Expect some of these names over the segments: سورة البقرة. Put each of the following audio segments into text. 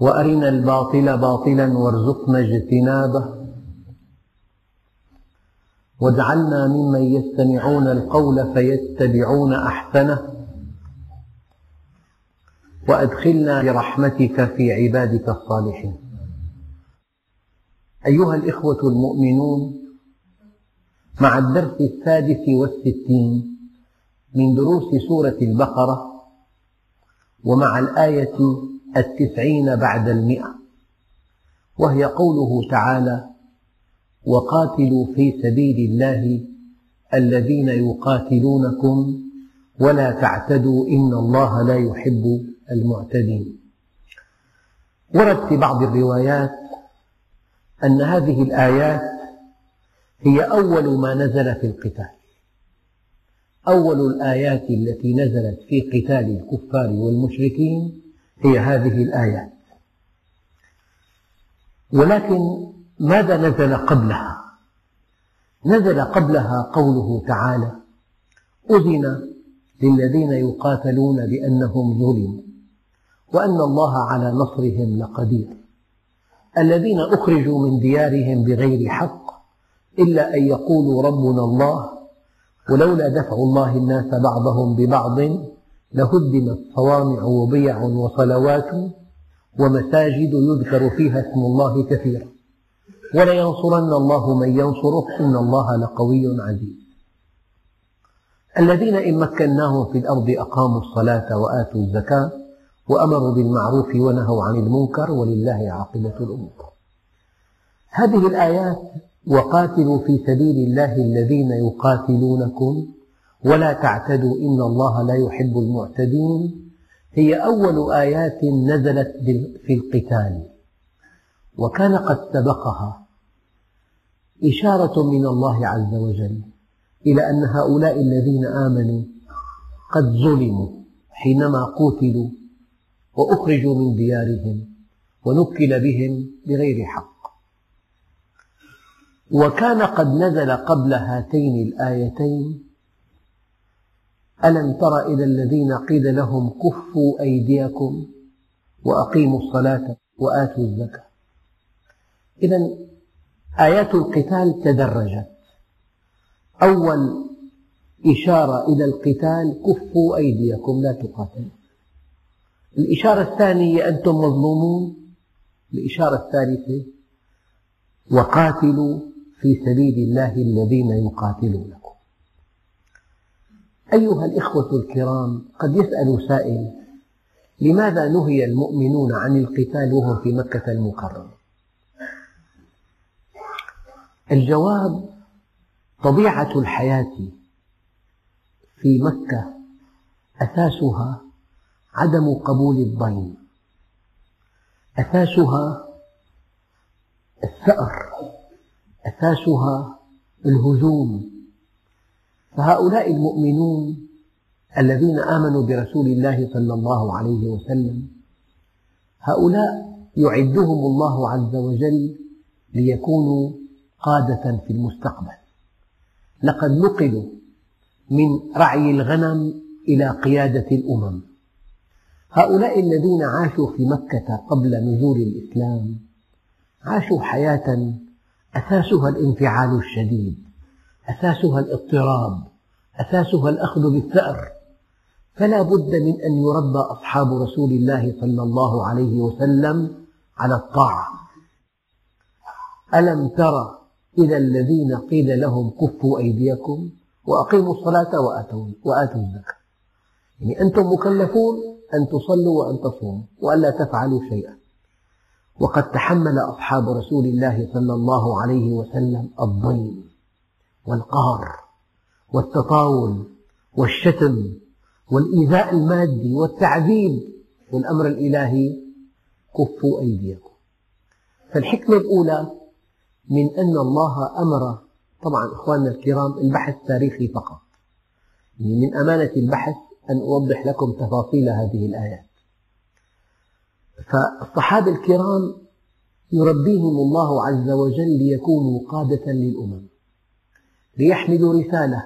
وأرنا الباطل باطلا وارزقنا اجتنابه، واجعلنا ممن يستمعون القول فيتبعون أحسنه، وأدخلنا برحمتك في عبادك الصالحين. أيها الإخوة المؤمنون، مع الدرس 63 من دروس سورة البقرة، ومع الآية 90 بعد 100، وهي قوله تعالى: وقاتلوا في سبيل الله الذين يقاتلونكم ولا تعتدوا إن الله لا يحب المعتدين. ورد في بعض الروايات أن هذه الآيات هي أول ما نزل في القتال، أول الآيات التي نزلت في قتال الكفار والمشركين هي هذه الآيات، ولكن ماذا نزل قبلها؟ نزل قبلها قوله تعالى: أذن للذين يقاتلون بأنهم ظلموا وأن الله على نصرهم لقدير، الذين أخرجوا من ديارهم بغير حق إلا أن يقولوا ربنا الله ولولا دفع الله الناس بعضهم ببعض لهدمت صوامع وبيع وصلوات ومساجد يذكر فيها اسم الله كثيرا ولينصرن الله من ينصره إن الله لقوي عزيز. الذين إن مكناهم في الأرض أقاموا الصلاة وآتوا الزكاة وأمروا بالمعروف ونهوا عن المنكر ولله عاقبة الأمور. هذه الآيات: وقاتلوا في سبيل الله الذين يقاتلونكم ولا تعتدوا إن الله لا يحب المعتدين، هي أول آيات نزلت في القتال، وكان قد سبقها إشارة من الله عز وجل إلى أن هؤلاء الذين آمنوا قد ظلموا حينما قتلوا وأخرجوا من ديارهم ونكل بهم بغير حق. وكان قد نزل قبل هاتين الآيتين: ألم تر إلى الذين قيل لهم كفوا أيديكم وأقيموا الصلاة وآتوا الزكاة. إذن آيات القتال تدرجت، أول إشارة إلى القتال كفوا أيديكم لا تقاتلوا، الإشارة الثانية أنتم مظلومون، الإشارة الثالثة وقاتلوا في سبيل الله الذين يقاتلونكم. أيها الإخوة الكرام، قد يسأل سائل: لماذا نهي المؤمنون عن القتال وهم في مكة المكرمة؟ الجواب: طبيعة الحياة في مكة أساسها عدم قبول الضيم، أساسها الثأر، أساسها الهجوم. فهؤلاء المؤمنون الذين آمنوا برسول الله صلى الله عليه وسلم، هؤلاء يعدهم الله عز وجل ليكونوا قادة في المستقبل. لقد نقلوا من رعي الغنم إلى قيادة الأمم. هؤلاء الذين عاشوا في مكة قبل نزول الإسلام عاشوا حياة أساسها الانفعال الشديد، أساسها الاضطراب، أساسها الأخذ بالثأر، فلا بد من أن يربى أصحاب رسول الله صلى الله عليه وسلم على الطاعة. ألم تر إلى الذين قيل لهم كفوا أيديكم وأقيموا الصلاة وآتوا الزكاة، يعني أنتم مكلفون أن تصلوا وأن تصوموا وألا تفعلوا شيئا. وقد تحمل أصحاب رسول الله صلى الله عليه وسلم الضيم والقهر والتطاول والشتم والإيذاء المادي والتعذيب، والأمر الإلهي كفوا أيديكم. فالحكمة الأولى من أن الله أمر، طبعا إخواننا الكرام البحث تاريخي فقط، من أمانة البحث أن أوضح لكم تفاصيل هذه الآيات. فالصحابة الكرام يربيهم الله عز وجل ليكونوا قادة للأمم، ليحملوا رسالة،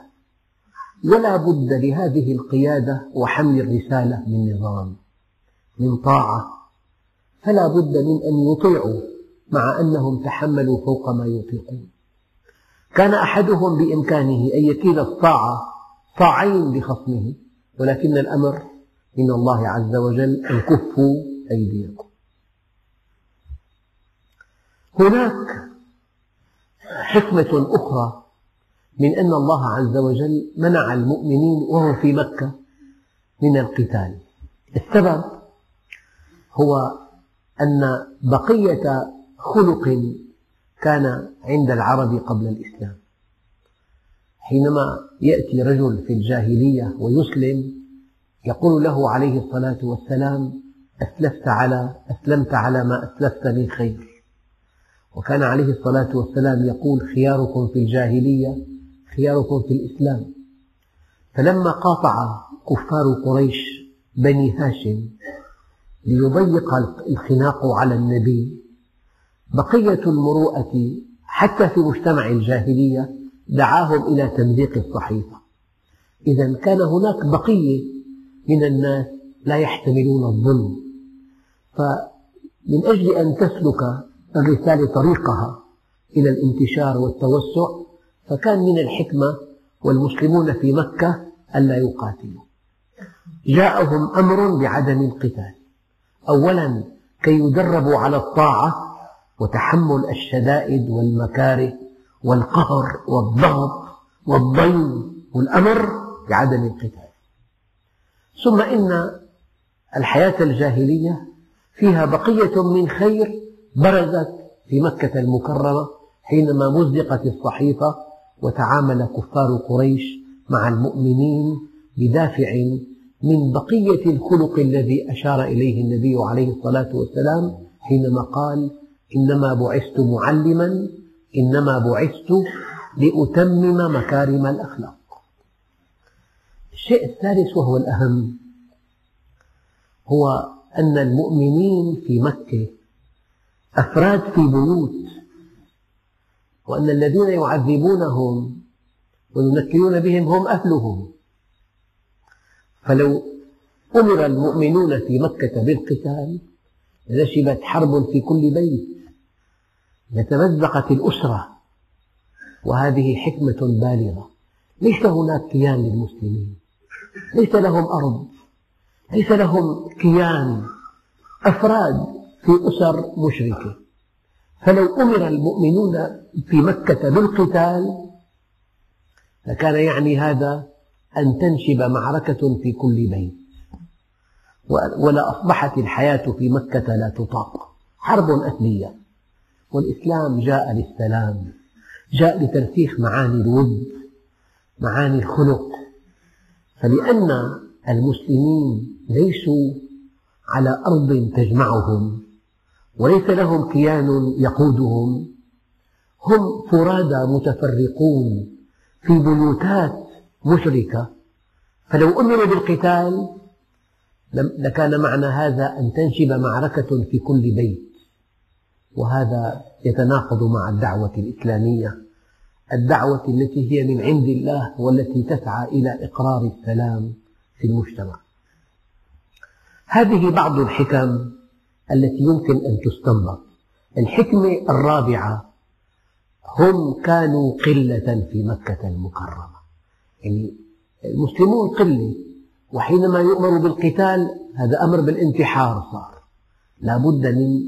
ولا بد لهذه القيادة وحمل الرسالة من نظام، من طاعة، فلا بد من أن يطيعوا مع أنهم تحملوا فوق ما يطيقون. كان أحدهم بإمكانه أن يكيل الصاع صاعين لخصمه، ولكن الأمر من الله عز وجل أن كفوا أيديكم. هناك حكمة أخرى من أن الله عز وجل منع المؤمنين وهم في مكة من القتال. السبب هو أن بقية خلق كان عند العرب قبل الإسلام، حينما يأتي رجل في الجاهلية ويسلم يقول له عليه الصلاة والسلام: أسلمت على ما أسلفت من خير. وكان عليه الصلاة والسلام يقول: خياركم في الجاهلية خياركم في الإسلام. فلما قاطع كفار قريش بني هاشم ليضيق الخناق على النبي، بقية المروءة حتى في مجتمع الجاهلية دعاهم إلى تمزيق الصحيفة. إذا كان هناك بقية من الناس لا يحتملون الظلم، فمن أجل أن تسلك الرسالة طريقها إلى الانتشار والتوسع، فكان من الحكمة والمسلمون في مكة ألا يقاتلوا. جاءهم أمر بعدم القتال، أولا كي يدربوا على الطاعة وتحمل الشدائد والمكاره والقهر والضغط والضيم، والأمر بعدم القتال. ثم إن الحياة الجاهلية فيها بقية من خير برزت في مكة المكرمة حينما مزقت الصحيفة وتعامل كفار قريش مع المؤمنين بدافع من بقية الخلق الذي أشار إليه النبي عليه الصلاة والسلام حينما قال: إنما بعثت معلما، إنما بعثت لأتمم مكارم الأخلاق. الشيء الثالث وهو الأهم هو أن المؤمنين في مكة أفراد في بيوت، وأن الذين يعذبونهم وينكلون بهم هم أهلهم. فلو أمر المؤمنون في مكة بالقتال لنشبت حرب في كل بيت، لتمزقت الأسرة. وهذه حكمة بالغة. ليس هناك كيان للمسلمين، ليس لهم أرض، ليس لهم كيان، أفراد في أسر مشركة. فلو أمر المؤمنون في مكة بالقتال لكان يعني هذا أن تنشب معركة في كل بيت، ولا أصبحت الحياة في مكة لا تطاق، حرب أهلية. والإسلام جاء للسلام، جاء لترسيخ معاني الود، معاني الخلق. فلأن المسلمين ليسوا على أرض تجمعهم وليس لهم كيان يقودهم، هم فرادى متفرقون في بيوتات مشركة، فلو أمروا بالقتال لكان معنى هذا أن تنشب معركة في كل بيت. وهذا يتناقض مع الدعوة الإسلامية، الدعوة التي هي من عند الله والتي تسعى إلى إقرار السلام في المجتمع. هذه بعض الحكم التي يمكن أن تستنبط. الحكمة الرابعة: هم كانوا قلة في مكة المكرمة، يعني المسلمون قلة، وحينما يؤمر بالقتال هذا أمر بالانتحار صار، لا بد من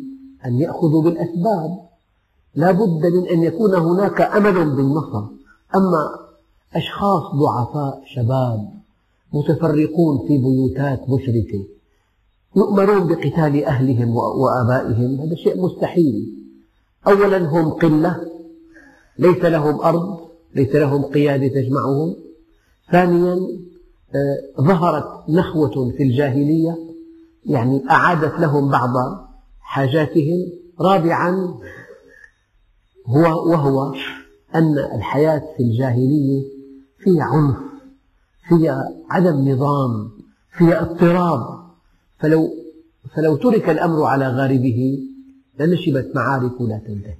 أن يأخذوا بالأسباب، لا بد من أن يكون هناك أمل بالنصر. أما أشخاص ضعفاء شباب متفرقون في بيوتات مشركة يؤمرون بقتال أهلهم وآبائهم، هذا شيء مستحيل. أولا هم قلة، ليس لهم أرض، ليس لهم قيادة تجمعهم. ثانيا ظهرت نخوة في الجاهلية يعني أعادت لهم بعض حاجاتهم. رابعا وهو أن الحياة في الجاهلية فيها عنف، فيها عدم نظام، فيها اضطراب، فلو ترك الأمر على غاربه لنشبت معارك لا تنتهي.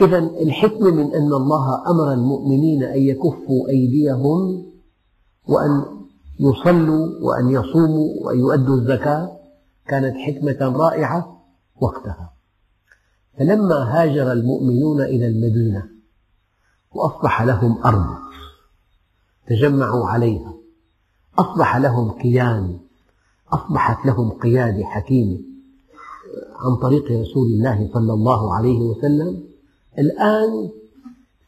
إذا الحكمة من أن الله أمر المؤمنين أن يكفوا أيديهم وأن يصلوا وأن يصوموا وأن يؤدوا الزكاة كانت حكمة رائعة وقتها. فلما هاجر المؤمنون إلى المدينة وأصبح لهم أرض تجمعوا عليها، أصبح لهم كيان، أصبحت لهم قيادة حكيمة عن طريق رسول الله صلى الله عليه وسلم. الآن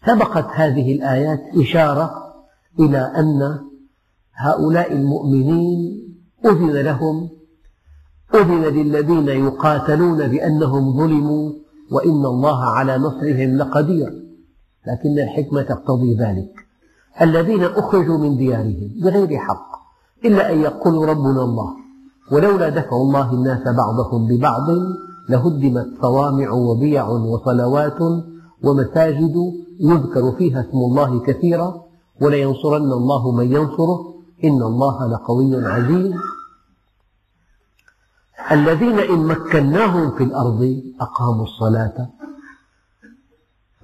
سبقت هذه الآيات إشارة إلى أن هؤلاء المؤمنين أذن للذين يقاتلون بأنهم ظلموا وإن الله على نصرهم لقدير، لكن الحكمة تقتضي ذلك. الذين أخرجوا من ديارهم بغير حق إلا أن يقولوا ربنا الله ولولا دفع الله الناس بعضهم ببعض لهدمت صوامع وبيع وصلوات ومساجد يذكر فيها اسم الله كثيرا ولينصرن الله من ينصره إن الله لقوي عزيز. الذين إن مكناهم في الأرض أقاموا الصلاة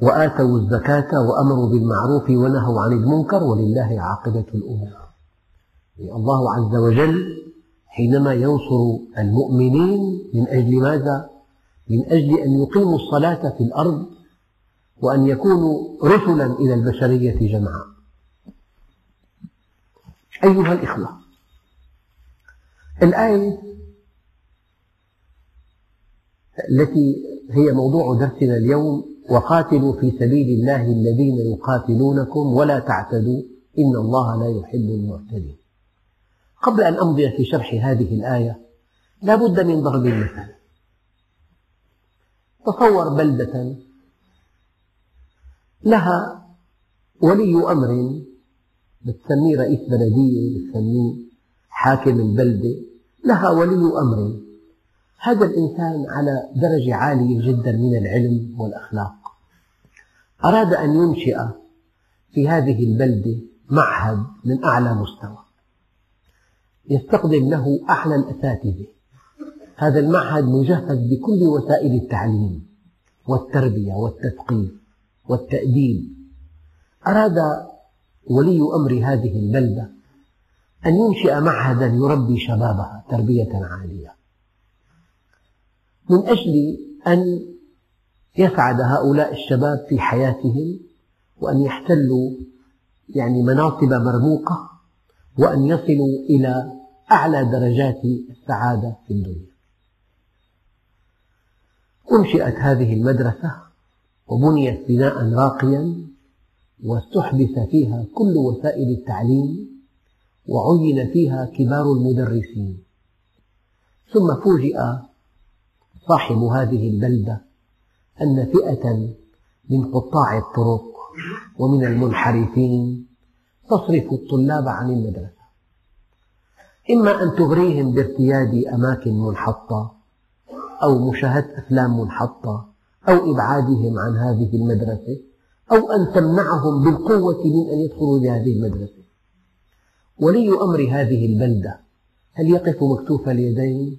وآتوا الزكاة وأمروا بالمعروف ونهوا عن المنكر ولله عاقبة الأمور. الله عز وجل حينما ينصر المؤمنين من أجل ماذا؟ من أجل أن يقيموا الصلاة في الأرض وأن يكونوا رسلا إلى البشرية جمعاء. أيها الإخوة، الآية التي هي موضوع درسنا اليوم وقاتلوا في سبيل الله الذين يقاتلونكم ولا تعتدوا إن الله لا يحب المعتدين. قبل أن أمضي في شرح هذه الآية لا بد من ضرب المثل. تصور بلدة لها ولي أمر، بتسميه رئيس بلدية، بتسميه حاكم البلدة، لها ولي أمر. هذا الإنسان على درجة عالية جدا من العلم والأخلاق، أراد أن ينشئ في هذه البلدة معهد من أعلى مستوى يستقدم له أعلى الأساتذة. هذا المعهد مجهز بكل وسائل التعليم والتربية والتثقيف والتأديب. أراد ولي أمر هذه البلدة أن ينشئ معهدا يربي شبابها تربية عالية من أجل أن يسعد هؤلاء الشباب في حياتهم وأن يحتلوا يعني مناصب مرموقة وأن يصلوا إلى أعلى درجات السعادة في الدنيا. أنشئت هذه المدرسة وبنيت بناء راقيا واستحدث فيها كل وسائل التعليم وعين فيها كبار المدرسين. ثم فوجئ صاحب هذه البلدة أن فئة من قطاع الطرق ومن المنحرفين تصرف الطلاب عن المدرسة، إما أن تغريهم بارتياد أماكن منحطة أو مشاهدة أفلام منحطة أو إبعادهم عن هذه المدرسة أو أن تمنعهم بالقوة من أن يدخلوا لهذه المدرسة. ولي أمر هذه البلدة هل يقف مكتوف اليدين؟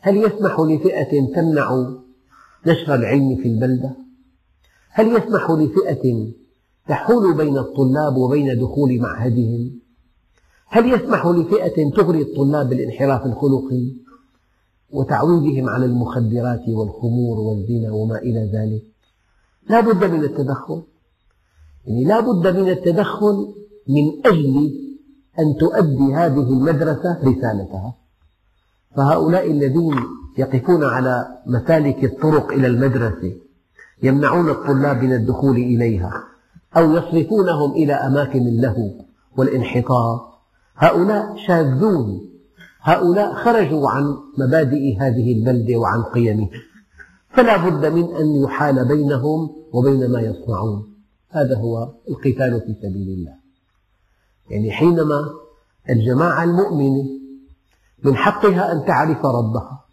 هل يسمح لفئة تمنع نشر العلم في البلدة؟ هل يسمح لفئة تحول بين الطلاب وبين دخول معهدهم؟ هل يسمح لفئة تغري الطلاب بالانحراف الخلقي وتعويدهم على المخدرات والخمور والزنا وما إلى ذلك؟ لا بد من التدخل، يعني لا بد من التدخل من أجل أن تؤدي هذه المدرسة رسالتها. فهؤلاء الذين يقفون على مسالك الطرق إلى المدرسة يمنعون الطلاب من الدخول إليها أو يصرفونهم إلى أماكن اللهو والانحطاط، هؤلاء شاذون، هؤلاء خرجوا عن مبادئ هذه البلدة وعن قيمها، فلا بد من أن يحال بينهم وبين ما يصنعون. هذا هو القتال في سبيل الله. يعني حينما الجماعة المؤمنة من حقها أن تعرف ربها،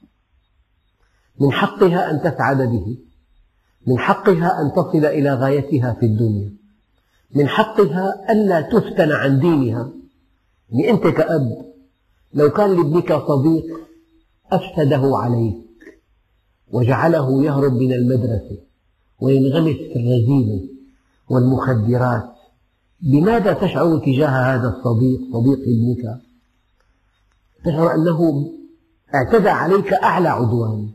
من حقها أن تفعل به، من حقها أن تصل إلى غايتها في الدنيا، من حقها ألا تفتن عن دينها. يعني أنت كأب لو كان لابنك صديق أفسده عليك وجعله يهرب من المدرسة وينغمس في الرذيلة والمخدرات، لماذا تشعر تجاه هذا الصديق، صديق ابنك؟ تشعر أنه اعتدى عليك أعلى عدوان،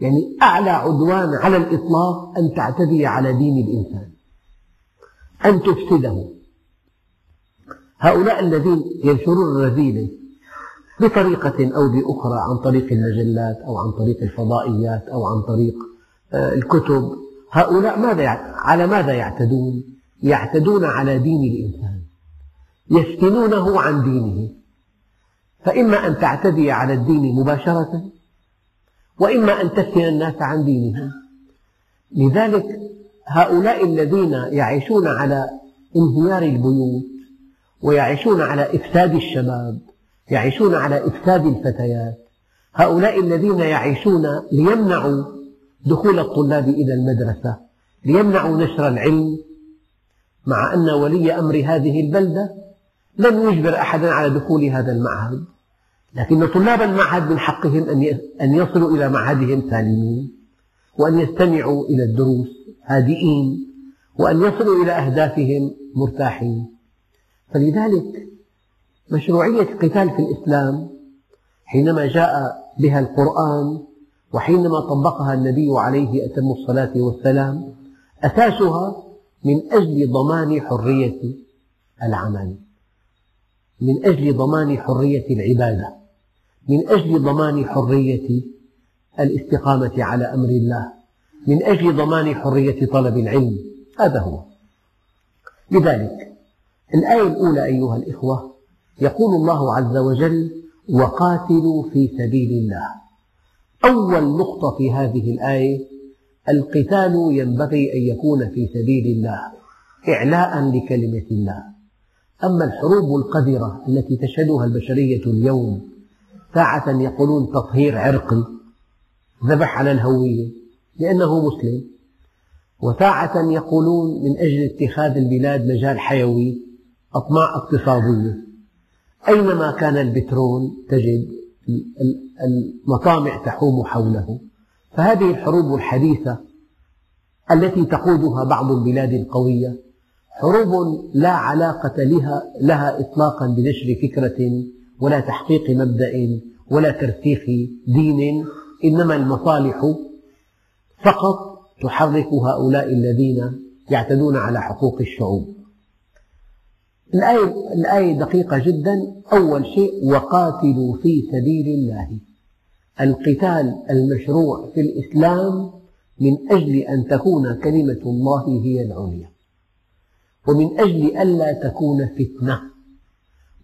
يعني أعلى عدوان على الإطلاق أن تعتدي على دين الإنسان، أن تفسده. هؤلاء الذين ينشرون الرذيلة بطريقة أو بأخرى، عن طريق المجلات أو عن طريق الفضائيات أو عن طريق الكتب، هؤلاء على ماذا يعتدون؟ يعتدون على دين الإنسان، يفتنونه عن دينه، فإما أن تعتدي على الدين مباشرة وإما أن تفتن الناس عن دينهم. لذلك هؤلاء الذين يعيشون على انهيار البيوت ويعيشون على إفساد الشباب، يعيشون على إفساد الفتيات، هؤلاء الذين يعيشون ليمنعوا دخول الطلاب إلى المدرسة، ليمنعوا نشر العلم، مع أن ولي أمر هذه البلدة لن يجبر أحدا على دخول هذا المعهد، لكن طلاب المعهد من حقهم أن يصلوا إلى معهدهم سالمين، وأن يستمعوا إلى الدروس هادئين، وأن يصلوا إلى أهدافهم مرتاحين. فلذلك مشروعية القتال في الإسلام حينما جاء بها القرآن وحينما طبقها النبي عليه أتم الصلاة والسلام، أساسها من أجل ضمان حرية العمل، من أجل ضمان حرية العبادة، من أجل ضمان حرية الاستقامة على أمر الله، من أجل ضمان حرية طلب العلم. هذا هو. لذلك الآية الأولى أيها الإخوة يقول الله عز وجل: وقاتلوا في سبيل الله. أول نقطة في هذه الآية: القتال ينبغي أن يكون في سبيل الله إعلاء لكلمة الله. أما الحروب القذرة التي تشهدها البشرية اليوم، ساعة يقولون تطهير عرقي، ذبح على الهوية لأنه مسلم، وساعة يقولون من أجل اتخاذ البلاد مجال حيوي، أطماع اقتصادية، أينما كان البترول تجد المطامع تحوم حوله. فهذه الحروب الحديثة التي تقودها بعض البلاد القوية حروب لا علاقة لها إطلاقا بنشر فكرة ولا تحقيق مبدأ ولا ترسيخ دين، إنما المصالح فقط تحرك هؤلاء الذين يعتدون على حقوق الشعوب. الآية دقيقة جدا. أول شيء: وقاتلوا في سبيل الله. القتال المشروع في الإسلام من أجل أن تكون كلمة الله هي العليا، ومن أجل ألا تكون فتنة،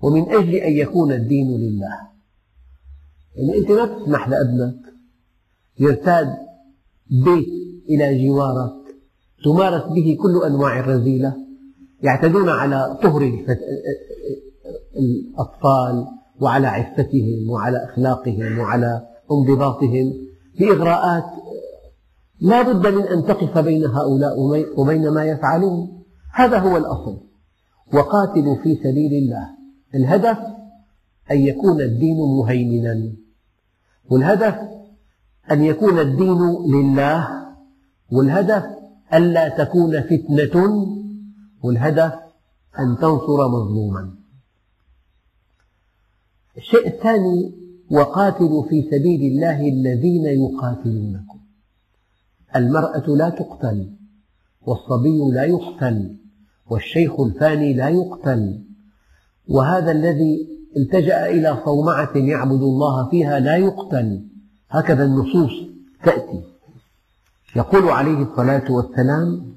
ومن أجل أن يكون الدين لله. يعني أنت ما تسمح لأبنك يرتاد بيت إلى جوارك تمارس به كل أنواع الرذيلة، يعتدون على طهر الأطفال وعلى عفتهم وعلى أخلاقهم وعلى انضباطهم بإغراءات لا بد من أن تقف بين هؤلاء وبين ما يفعلون. هذا هو الأصل. وقاتلوا في سبيل الله، الهدف أن يكون الدين مهيمنا، والهدف أن يكون الدين لله، والهدف ألا تكون فتنة، والهدف أن تنصر مظلوما. الشيء الثاني: وقاتلوا في سبيل الله الذين يقاتلونكم. المرأة لا تقتل، والصبي لا يقتل، والشيخ الفاني لا يقتل، وهذا الذي التجأ إلى صومعة يعبد الله فيها لا يقتل. هكذا النصوص تأتي. يقول عليه الصلاة والسلام: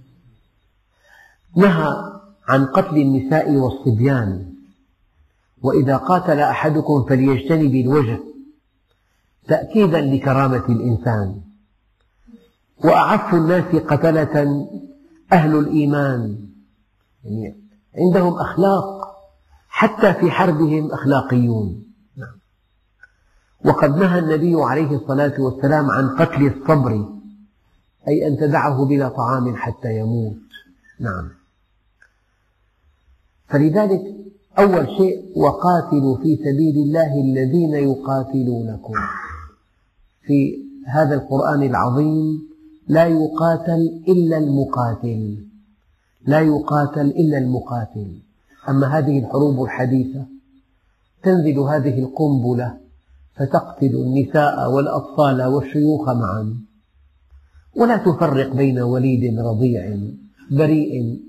نهى عن قتل النساء والصبيان، وإذا قاتل أحدكم فليجتنب الوجه، تأكيدا لكرامة الإنسان. وأعف الناس قتلة أهل الإيمان، يعني عندهم أخلاق حتى في حربهم أخلاقيون. وقد نهى النبي عليه الصلاة والسلام عن قتل الصبر، أي أن تدعه بلا طعام حتى يموت. نعم. فلذلك أول شيء وقاتلوا في سبيل الله الذين يقاتلونكم. في هذا القرآن العظيم لا يقاتل إلا المقاتل، لا يقاتل إلا المقاتل. أما هذه الحروب الحديثة تنزل هذه القنبلة فتقتل النساء والأطفال والشيوخ معا، ولا تفرق بين وليد رضيع بريء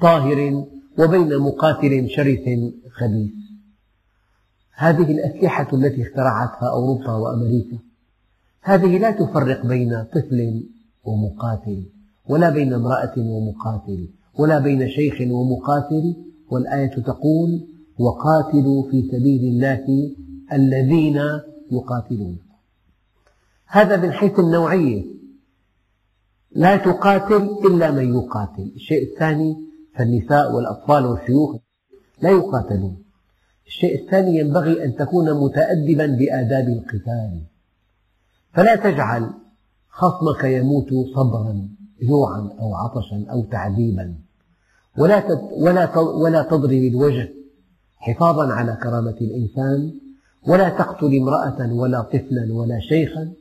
طاهر وبين مقاتل شرس خبيث. هذه الأسلحة التي اخترعتها أوروبا وأمريكا هذه لا تفرق بين طفل ومقاتل، ولا بين امرأة ومقاتل، ولا بين شيخ ومقاتل. والآية تقول وقاتلوا في سبيل الله الذين يقاتلون. هذا من حيث النوعية، لا تقاتل إلا من يقاتل. الشيء الثاني فالنساء والأطفال والشيوخ لا يقاتلون. الشيء الثاني ينبغي أن تكون متأدبا بآداب القتال، فلا تجعل خصمك يموت صبرا، جوعا أو عطشا أو تعذيبا، ولا تضرب الوجه حفاظا على كرامة الإنسان، ولا تقتل امرأة ولا طفلا ولا شيخا،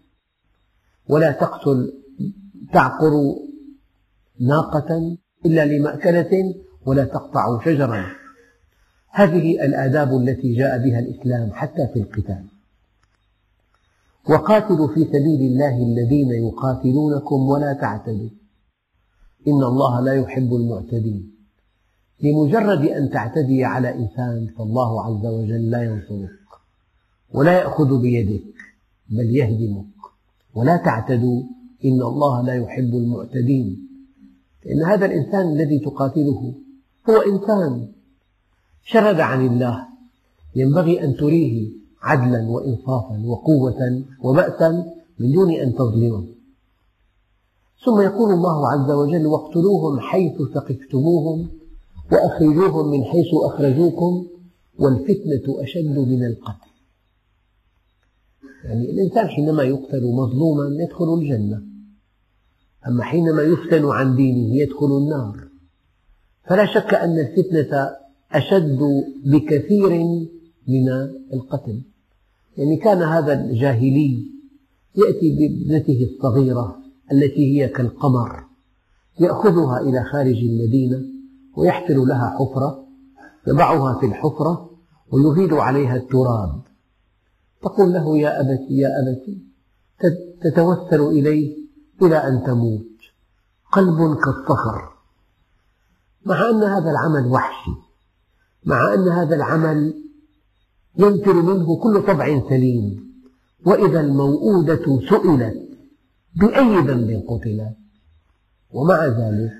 ولا تعقر ناقة إلا لمأكلة، ولا تقطع شجرا. هذه الآداب التي جاء بها الإسلام حتى في القتال. وقاتلوا في سبيل الله الذين يقاتلونكم ولا تعتدوا إن الله لا يحب المعتدين. لمجرد أن تعتدي على إنسان فالله عز وجل لا ينصرك ولا يأخذ بيدك بل يهدمك. ولا تعتدوا إن الله لا يحب المعتدين، لأن هذا الإنسان الذي تقاتله هو إنسان شرد عن الله، ينبغي أن تريه عدلا وإنصافا وقوة وبأسا من دون أن تظلمه. ثم يقول الله عز وجل واقتلوهم حيث ثقفتموهم وأخرجوهم من حيث أخرجوكم والفتنة أشد من القتل. يعني الإنسان حينما يقتل مظلوما يدخل الجنة، أما حينما يفتن عن دينه يدخل النار. فلا شك أن الفتنة أشد بكثير من القتل. يعني كان هذا الجاهلي يأتي بابنته الصغيرة التي هي كالقمر، يأخذها إلى خارج المدينة ويحفر لها حفرة، يضعها في الحفرة ويهيل عليها التراب. تقول له يا أبتي يا أبتي، تتوسل إليه إلى أن تموت، قلب كالصخر. مع أن هذا العمل وحشي، مع أن هذا العمل ينفر منه كل طبع سليم. وإذا الموؤودة سئلت بأي ذنب قتلت، ومع ذلك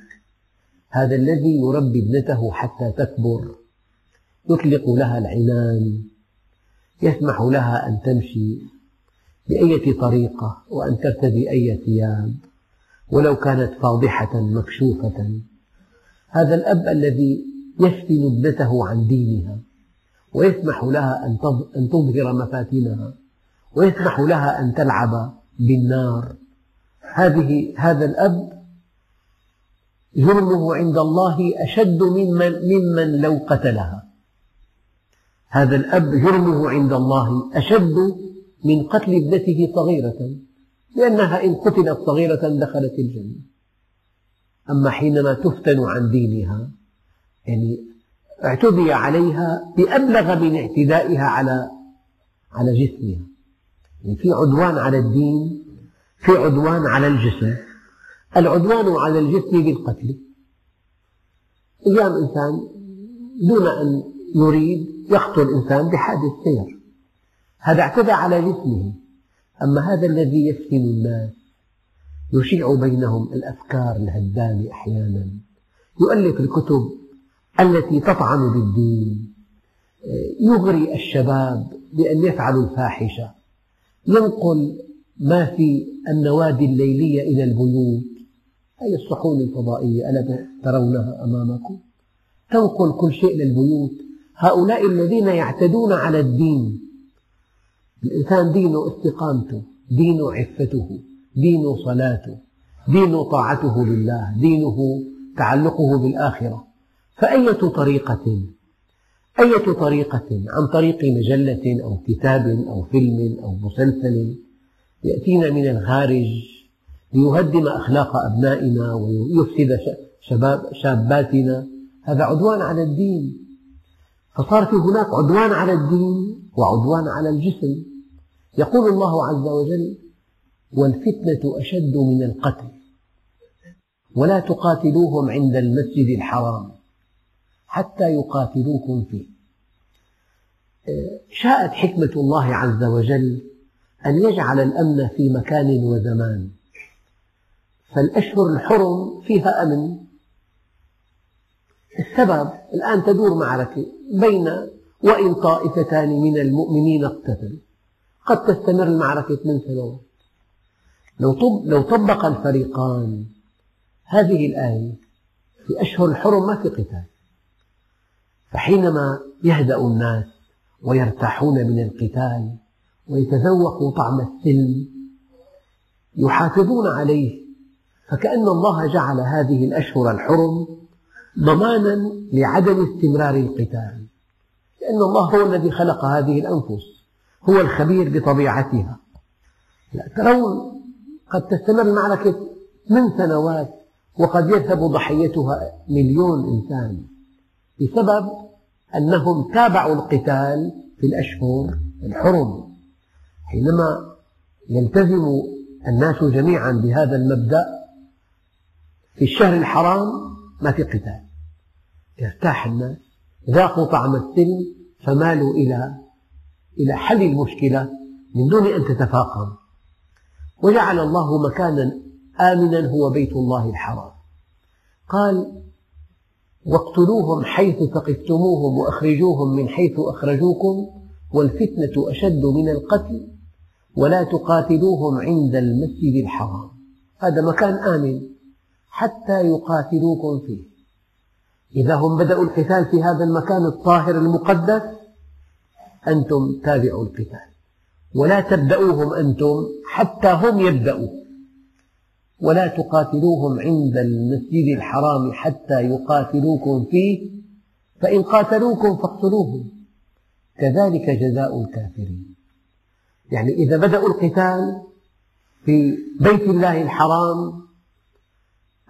هذا الذي يربي ابنته حتى تكبر يطلق لها العنان، يسمح لها أن تمشي بأية طريقة وأن ترتدي أي ثياب ولو كانت فاضحة مكشوفة. هذا الأب الذي يفتن ابنته عن دينها ويسمح لها أن تظهر مفاتنها ويسمح لها أن تلعب بالنار، هذا الأب جرمه عند الله أشد ممن لو قتلها. هذا الأب جرمه عند الله أشد من قتل ابنته صغيرة، لأنها إن قتلت صغيرة دخلت الجنة. أما حينما تفتن عن دينها يعني اعتدي عليها بأبلغ من اعتدائها على جسمها. يعني في عدوان على الدين، في عدوان على الجسم. العدوان على الجسم بالقتل، أيام إنسان دون أن يريد يقتل إنسان بحادث سير، هذا اعتدى على جسمه. أما هذا الذي يفتن الناس يشيع بينهم الأفكار الهدامة، أحيانا يؤلف الكتب التي تطعن بالدين، يغري الشباب بأن يفعلوا الفاحشة، ينقل ما في النوادي الليلية إلى البيوت. هذه الصحون الفضائية ألا ترونها أمامكم؟ تنقل كل شيء للبيوت. هؤلاء الذين يعتدون على الدين الإنسان دينه استقامته، دينه عفته، دينه صلاته، دينه طاعته لله، دينه تعلقه بالآخرة. فأية طريقة عن طريق مجلة أو كتاب أو فيلم أو مسلسل يأتينا من الخارج ليهدم أخلاق أبنائنا ويفسد شاباتنا، هذا عدوان على الدين. فصار في هناك عدوان على الدين وعدوان على الجسم. يقول الله عز وجل: والفتنة أشد من القتل ولا تقاتلوهم عند المسجد الحرام حتى يقاتلوكم فيه. شاءت حكمة الله عز وجل أن يجعل الأمن في مكان وزمان، فالأشهر الحرم فيها أمن. السبب الآن تدور معركة بين وإن طائفتان من المؤمنين اقتتلوا، قد تستمر المعركة 8 سنوات. لو طبق الفريقان هذه الآية في أشهر الحرم ما في قتال، فحينما يهدأ الناس ويرتاحون من القتال ويتذوقوا طعم السلم يحافظون عليه، فكأن الله جعل هذه الأشهر الحرم ضمانا لعدم استمرار القتال، لأن الله هو الذي خلق هذه الأنفس، هو الخبير بطبيعتها. لا ترون قد تستمر المعركة 8 سنوات وقد يذهب ضحيتها 1,000,000 إنسان بسبب أنهم تابعوا القتال في الأشهر الحرم. حينما يلتزم الناس جميعا بهذا المبدأ في الشهر الحرام ما في قتال، يرتاح الناس، ذاقوا طعم السلم، فمالوا إلى حل المشكلة من دون أن تتفاقم. وجعل الله مكانا آمنا هو بيت الله الحرام. قال: واقتلوهم حيث ثقفتموهم وأخرجوهم من حيث أخرجوكم والفتنة أشد من القتل ولا تقاتلوهم عند المسجد الحرام. هذا مكان آمن حتى يقاتلوكم فيه. إذا هم بدأوا القتال في هذا المكان الطاهر المقدس، أنتم تابعوا القتال، ولا تبدأوهم أنتم حتى هم يبدأوا. ولا تقاتلوهم عند المسجد الحرام حتى يقاتلوكم فيه فإن قاتلوكم فاقتلوهم كذلك جزاء الكافرين. يعني إذا بدأوا القتال في بيت الله الحرام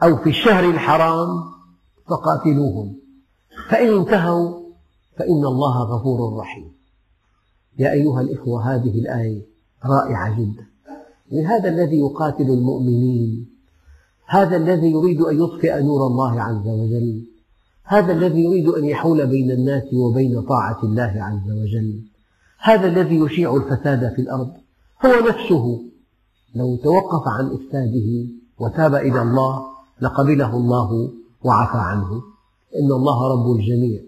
أو في الشهر الحرام فقاتلوهم، فإن انتهوا فإن الله غفور رحيم. يا أيها الإخوة، هذه الآية رائعة جدا. هذا الذي يقاتل المؤمنين، هذا الذي يريد أن يطفئ نور الله عز وجل، هذا الذي يريد أن يحول بين الناس وبين طاعة الله عز وجل، هذا الذي يشيع الفساد في الأرض، هو نفسه لو توقف عن إفساده وتاب إلى الله لقبله الله وعفى عنه، إن الله رب الجميع.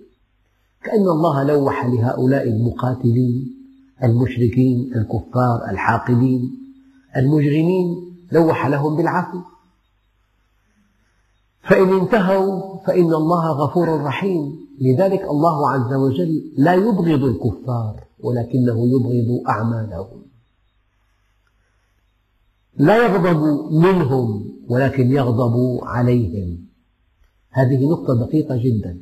كأن الله لوح لهؤلاء المقاتلين المشركين الكفار الحاقدين المجرمين، لوح لهم بالعفو. فإن انتهوا فإن الله غفور رحيم. لذلك الله عز وجل لا يبغض الكفار ولكنه يبغض أعمالهم، لا يغضب منهم ولكن يغضب عليهم. هذه نقطة دقيقة جدا.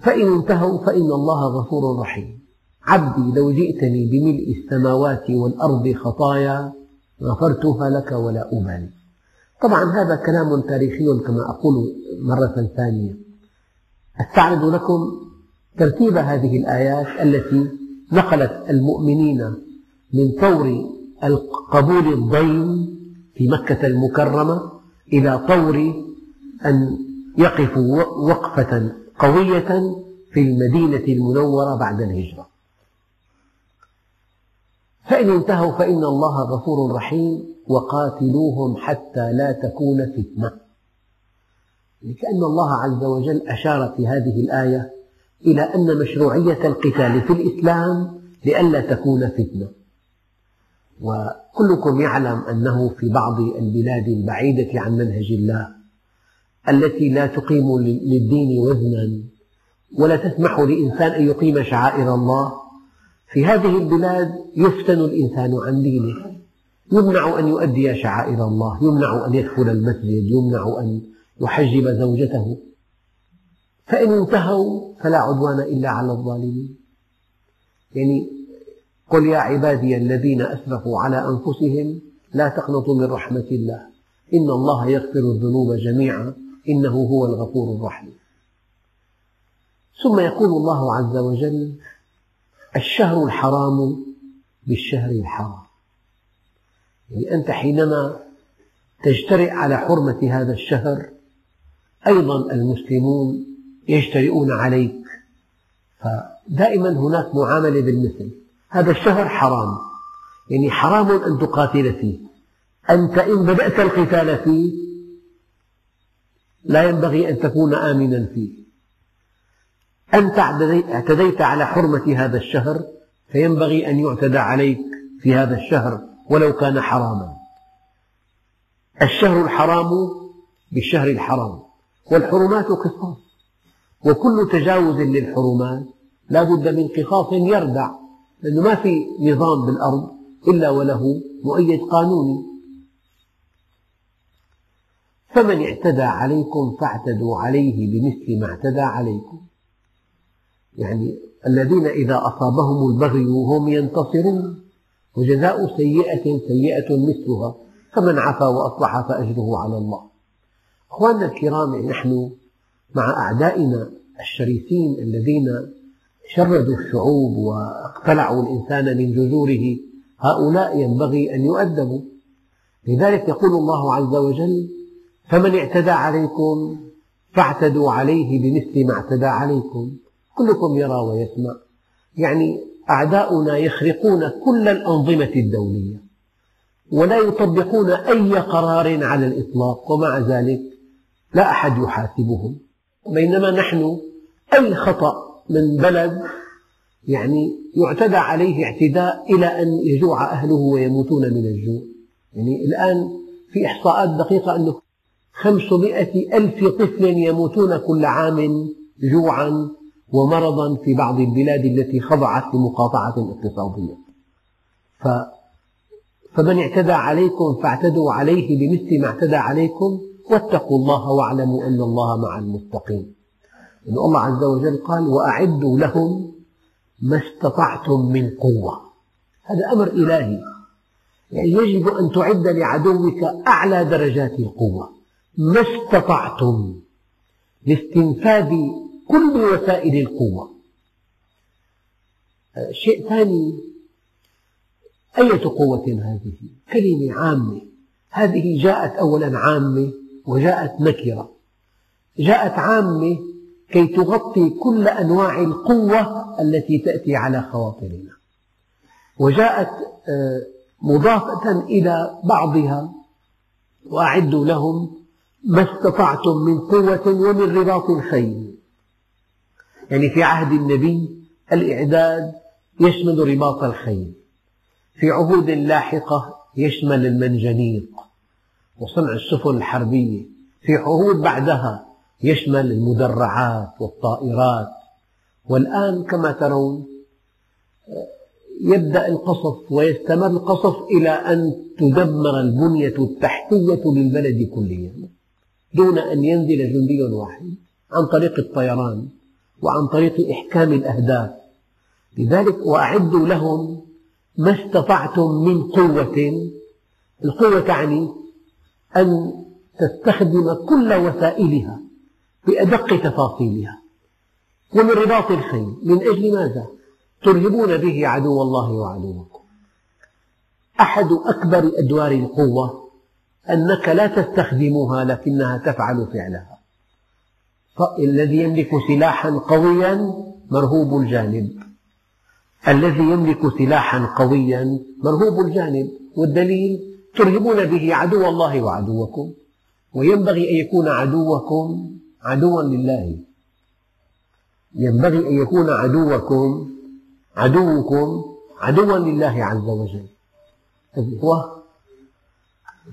فإن انتهوا فإن الله غفور رحيم. عبدي لو جئتني بملء السماوات والأرض خطايا غفرتها لك ولا أبالي. طبعا هذا كلام تاريخي كما أقول مرة ثانية. أستعرض لكم ترتيب هذه الآيات التي نقلت المؤمنين من طور القبول الضيم في مكة المكرمة إلى طور أن يقفوا وقفة قوية في المدينة المنورة بعد الهجرة. فإن انتهوا فإن الله غفور رحيم وقاتلوهم حتى لا تكون فتنة. لكأن الله عز وجل أشار في هذه الآية إلى أن مشروعية القتال في الإسلام لئلا تكون فتنة. وكلكم يعلم أنه في بعض البلاد البعيدة عن منهج الله التي لا تقيم للدين وزنا ولا تسمح لإنسان أن يقيم شعائر الله، في هذه البلاد يفتن الإنسان عن دينه، يمنع أن يؤدي شعائر الله، يمنع أن يدخل المسجد، يمنع أن يحجب زوجته، فإن انتهوا فلا عدوان إلا على الظالمين. يعني قل يا عبادي الذين أسرفوا على أنفسهم لا تقنطوا من رحمة الله إن الله يغفر الذنوب جميعا إنه هو الغفور الرحيم. ثم يقول الله عز وجل: الشهر الحرام بالشهر الحرام. يعني أنت حينما تجترئ على حرمة هذا الشهر أيضا المسلمون يجترئون عليك، فدائما هناك معاملة بالمثل. هذا الشهر حرام، يعني حرام أن تقاتل فيه، أنت إن بدأت القتال فيه لا ينبغي أن تكون آمنا فيه، أنت اعتديت على حرمة هذا الشهر فينبغي أن يعتدى عليك في هذا الشهر ولو كان حراما. الشهر الحرام بالشهر الحرام، والحرمات قصاص، وكل تجاوز للحرمات لا بد من قصاص يردع، لأنه ما في نظام بالأرض إلا وله مؤيد قانوني. فمن اعتدى عليكم فاعتدوا عليه بمثل ما اعتدى عليكم. يعني الذين إذا أصابهم البغي هم ينتصرون، وجزاء سيئة سيئة مثلها فمن عفا وأصلح فأجره على الله. أخواننا الكرام، نحن مع أعدائنا الشريسين الذين شردوا الشعوب واقتلعوا الإنسان من جذوره، هؤلاء ينبغي أن يؤدبوا. لذلك يقول الله عز وجل: فمن اعتدى عليكم فاعتدوا عليه بمثل ما اعتدى عليكم. كلكم يرى ويسمع، يعني أعداؤنا يخرقون كل الأنظمة الدولية ولا يطبقون أي قرار على الإطلاق، ومع ذلك لا أحد يحاسبهم، بينما نحن أي خطأ من بلد يعني يعتدى عليه اعتداء إلى أن يجوع أهله ويموتون من الجوع. يعني الآن في إحصاءات دقيقة أنه 500,000 طفل يموتون كل عام جوعا ومرضا في بعض البلاد التي خضعت لمقاطعة اقتصادية. فمن اعتدى عليكم فاعتدوا عليه بمثل ما اعتدى عليكم واتقوا الله واعلموا أن الله مع المتقين. إن الله عز وجل قال: وأعدوا لهم ما استطعتم من قوة. هذا أمر إلهي، يعني يجب أن تعد لعدوك أعلى درجات القوة، ما استطعتم، لاستنفاذ كل وسائل القوة. شيء ثاني، أية قوة هذه؟ كلمة عامة، هذه جاءت أولا عامة وجاءت نكرة. جاءت عامة كي تغطي كل أنواع القوة التي تأتي على خواطرنا، وجاءت مضافة إلى بعضها: وأعدوا لهم ما استطعتم من قوة ومن رباط الخيل. يعني في عهد النبي الإعداد يشمل رباط الخيل، في عهود لاحقة يشمل المنجنيق وصنع السفن الحربية، في عهود بعدها يشمل المدرعات والطائرات. والآن كما ترون يبدأ القصف ويستمر القصف إلى أن تدمر البنية التحتية للبلد كليا دون أن ينزل جندي واحد، عن طريق الطيران وعن طريق إحكام الأهداف. لذلك وأعدوا لهم ما استطعتم من قوة، القوة تعني أن تستخدم كل وسائلها بأدق تفاصيلها، ومن رباط الخيل، من أجل ماذا؟ ترهبون به عدو الله وعدوكم. أحد أكبر أدوار القوة أنك لا تستخدمها لكنها تفعل فعلها. الذي يملك سلاحا قويا مرهوب الجانب، الذي يملك سلاحا قويا مرهوب الجانب. والدليل: ترهبون به عدو الله وعدوكم، وينبغي أن يكون عدوكم عدوا لله، ينبغي أن يكون عدوكم عدوا لله عز وجل.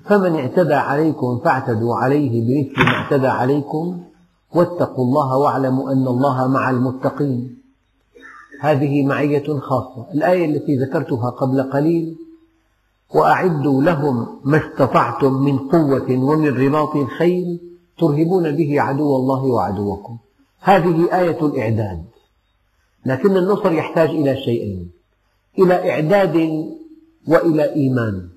فمن اعتدى عليكم فاعتدوا عليه بمثل ما اعتدى عليكم واتقوا الله واعلموا أن الله مع المتقين. هذه معية خاصة. الآية التي ذكرتها قبل قليل: وأعدوا لهم ما استطعتم من قوة ومن رباط الخيل ترهبون به عدو الله وعدوكم. هذه آية الإعداد، لكن النصر يحتاج إلى شيئين: إلى إعداد وإلى إيمان.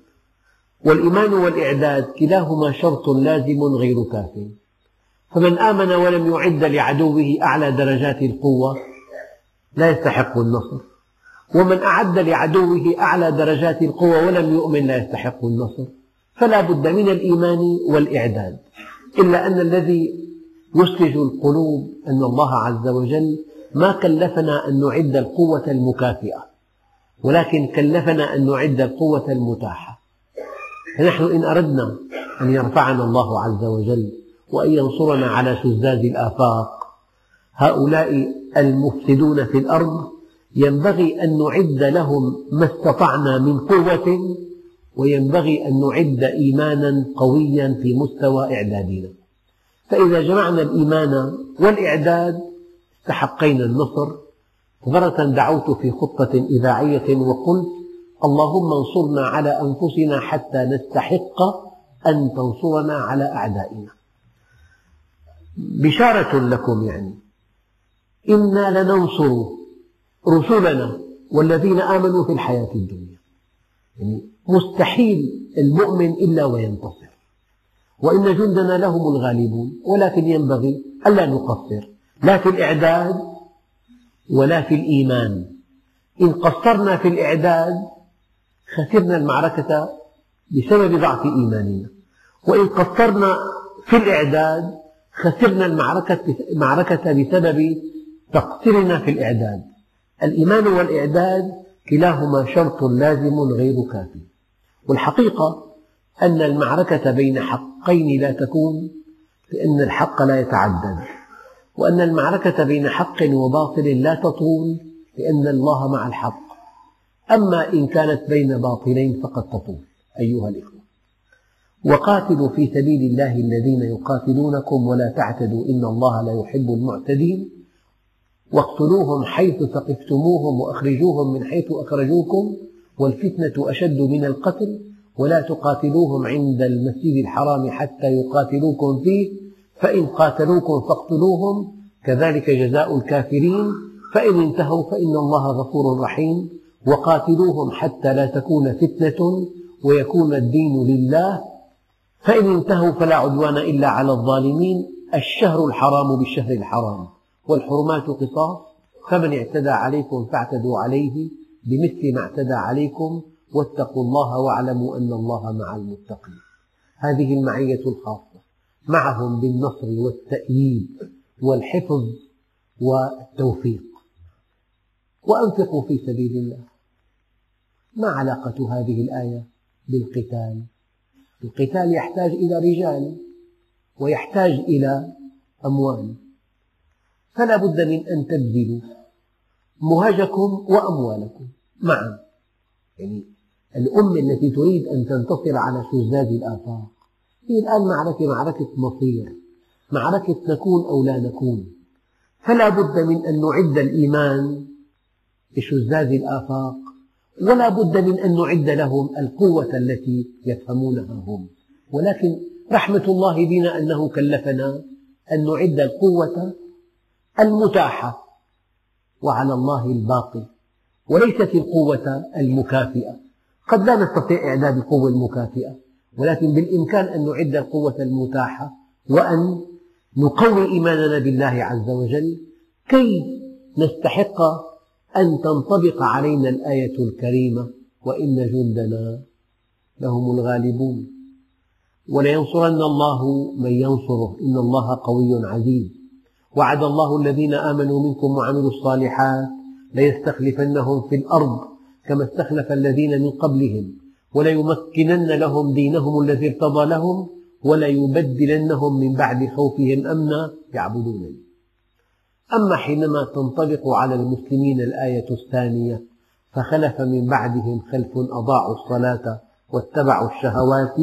والإيمان والإعداد كلاهما شرط لازم غير كاف، فمن آمن ولم يعد لعدوه أعلى درجات القوة لا يستحق النصر، ومن أعد لعدوه أعلى درجات القوة ولم يؤمن لا يستحق النصر، فلا بد من الإيمان والإعداد. إلا أن الذي يسلج القلوب أن الله عز وجل ما كلفنا أن نعد القوة المكافئة، ولكن كلفنا أن نعد القوة المتاحة. فنحن إن أردنا أن يرفعنا الله عز وجل وأن ينصرنا على شزاز الآفاق، هؤلاء المفسدون في الأرض، ينبغي أن نعد لهم ما استطعنا من قوة، وينبغي أن نعد إيمانا قويا في مستوى إعدادنا. فإذا جمعنا الإيمان والإعداد استحقينا النصر. مرة دعوت في خطة إذاعية وقلت: اللهم انصرنا على أنفسنا حتى نستحق أن تنصرنا على أعدائنا. بشارة لكم، يعني إنا لننصر رسلنا والذين آمنوا في الحياة الدنيا. يعني مستحيل المؤمن إلا وينتصر، وإن جندنا لهم الغالبون، ولكن ينبغي ألا نقصر، لا في الإعداد ولا في الإيمان. إن قصرنا في الإعداد خسرنا المعركة بسبب ضعف إيماننا، وإن قصرنا في الإعداد خسرنا المعركة بسبب تقصيرنا في الإعداد. الإيمان والإعداد كلاهما شرط لازم غير كافي. والحقيقة أن المعركة بين حقين لا تكون، لأن الحق لا يتعدد، وأن المعركة بين حق وباطل لا تطول، لأن الله مع الحق. أما إن كانت بين باطلين فقد تطول. أيها الإخوة، وقاتلوا في سبيل الله الذين يقاتلونكم ولا تعتدوا إن الله لا يحب المعتدين، واقتلوهم حيث ثقفتموهم وأخرجوهم من حيث أخرجوكم والفتنة أشد من القتل، ولا تقاتلوهم عند المسجد الحرام حتى يقاتلوكم فيه، فإن قاتلوكم فاقتلوهم كذلك جزاء الكافرين، فإن انتهوا فإن الله غفور رحيم، وقاتلوهم حتى لا تكون فتنة ويكون الدين لله، فإن انتهوا فلا عدوان إلا على الظالمين. الشهر الحرام بالشهر الحرام، والحرمات قصاص، فمن اعتدى عليكم فاعتدوا عليه بمثل ما اعتدى عليكم، واتقوا الله واعلموا أن الله مع المتقين. هذه المعية الخاصة معهم بالنصر والتأييد والحفظ والتوفيق. وأنفقوا في سبيل الله. ما علاقة هذه الآية بالقتال؟ القتال يحتاج إلى رجال ويحتاج إلى أموال، فلا بد من أن تبذلوا مهجكم وأموالكم معا. يعني الأمة التي تريد أن تنتصر على شزاز الآفاق هي الآن معركة مصير، معركة نكون أو لا نكون، فلا بد من أن نعد الإيمان لشزاز الآفاق، ولا بد من أن نعد لهم القوة التي يفهمونها هم. ولكن رحمة الله بنا أنه كلفنا أن نعد القوة المتاحة، وعلى الله الباقي، وليست القوة المكافئة. قد لا نستطيع إعداد القوة المكافئة، ولكن بالإمكان أن نعد القوة المتاحة، وأن نقوي إيماننا بالله عز وجل كي نستحق أن تنطبق علينا الآية الكريمة: وإن جندنا لهم الغالبون، ولينصرن الله من ينصره إن الله قوي عزيز، وعد الله الذين آمنوا منكم وعملوا الصالحات ليستخلفنهم في الأرض كما استخلف الذين من قبلهم، وليمكنن لهم دينهم الذي ارتضى لهم، وليبدلنهم من بعد خوفهم أمنا يعبدونني. أما حينما تنطبق على المسلمين الآية الثانية: فخلف من بعدهم خلف أضاعوا الصلاة واتبعوا الشهوات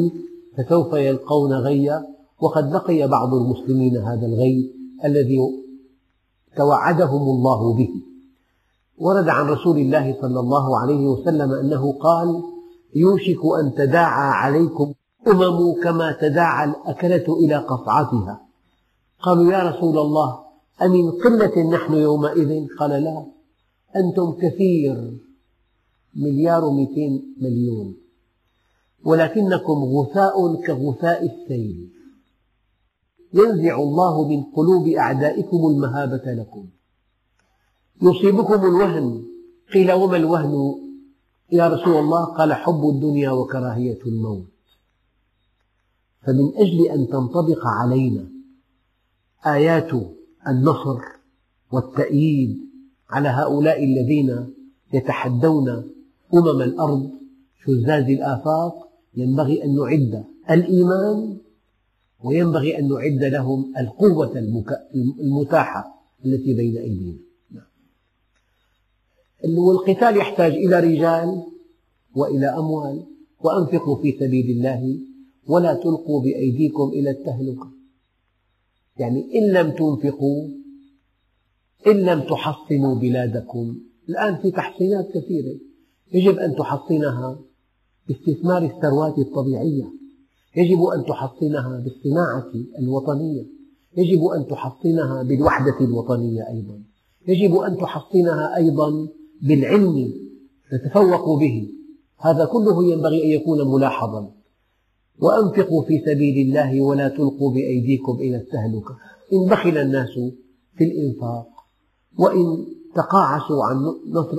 فسوف يلقون غيا، وقد لقي بعض المسلمين هذا الغي الذي توعدهم الله به، ورد عن رسول الله صلى الله عليه وسلم أنه قال: يوشك أن تداعى عليكم أمم كما تداعى الأكلة إلى قصعتها. قالوا: يا رسول الله، أمن قلة نحن يومئذ؟ قال: لا، أنتم كثير، 1,200,000,000، ولكنكم غثاء كغثاء السيل، ينزع الله من قلوب أعدائكم المهابة لكم، يصيبكم الوهن. قيل: وما الوهن يا رسول الله؟ قال: حب الدنيا وكراهية الموت. فمن أجل أن تنطبق علينا آيات النصر والتأييد على هؤلاء الذين يتحدون أمم الأرض شزاز الآفاق، ينبغي أن نعد الإيمان، وينبغي أن نعد لهم القوة المتاحة التي بين أيدينا. والقتال يحتاج إلى رجال وإلى أموال. وأنفقوا في سبيل الله ولا تلقوا بأيديكم إلى التهلكة، يعني إن لم تنفقوا، إن لم تحصنوا بلادكم. الآن في تحصينات كثيرة يجب أن تحصنها باستثمار الثروات الطبيعية، يجب أن تحصنها بالصناعة الوطنية، يجب أن تحصنها بالوحدة الوطنية، أيضا يجب أن تحصنها أيضا بالعلم نتفوق به. هذا كله ينبغي أن يكون ملاحظا. وأنفقوا في سبيل الله ولا تلقوا بأيديكم إلى التهلكة. إن بخل الناس في الإنفاق وإن تقاعسوا عن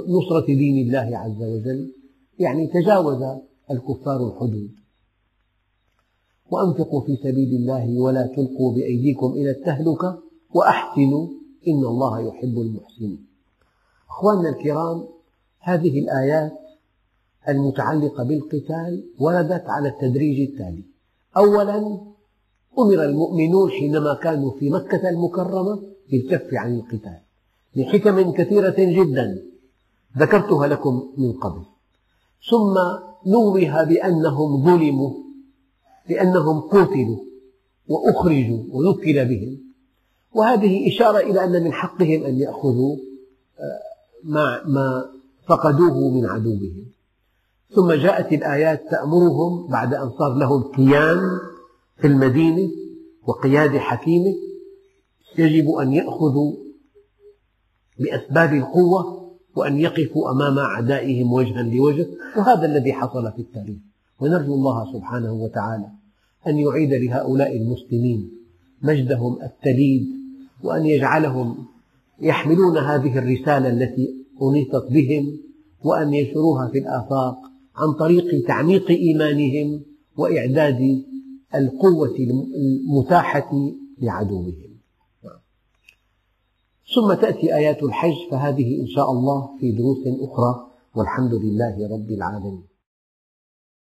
نصرة دين الله عز وجل، يعني تجاوز الكفار الحدود. وأنفقوا في سبيل الله ولا تلقوا بأيديكم إلى التهلكة وأحسنوا إن الله يحب المحسنين. أخواننا الكرام، هذه الآيات المتعلقة بالقتال وردت على التدريج التالي: أولا، أمر المؤمنون حينما كانوا في مكة المكرمة بالكف عن القتال لحكم كثيرة جدا ذكرتها لكم من قبل، ثم نوه بأنهم ظلموا، بأنهم قتلوا وأخرجوا وذكر بهم، وهذه إشارة إلى أن من حقهم أن يأخذوا ما فقدوه من عدوهم. ثم جاءت الآيات تأمرهم بعد أن صار لهم كيان في المدينة وقيادة حكيمة، يجب أن يأخذوا بأسباب القوة وأن يقفوا أمام أعدائهم وجها لوجه، وهذا الذي حصل في التاريخ. ونرجو الله سبحانه وتعالى أن يعيد لهؤلاء المسلمين مجدهم التليد، وأن يجعلهم يحملون هذه الرسالة التي أنيطت بهم، وأن ينشروها في الآفاق عن طريق تعميق إيمانهم وإعداد القوة المتاحة لعدوهم. ثم تأتي آيات الحج، فهذه إن شاء الله في دروس أخرى، والحمد لله رب العالمين.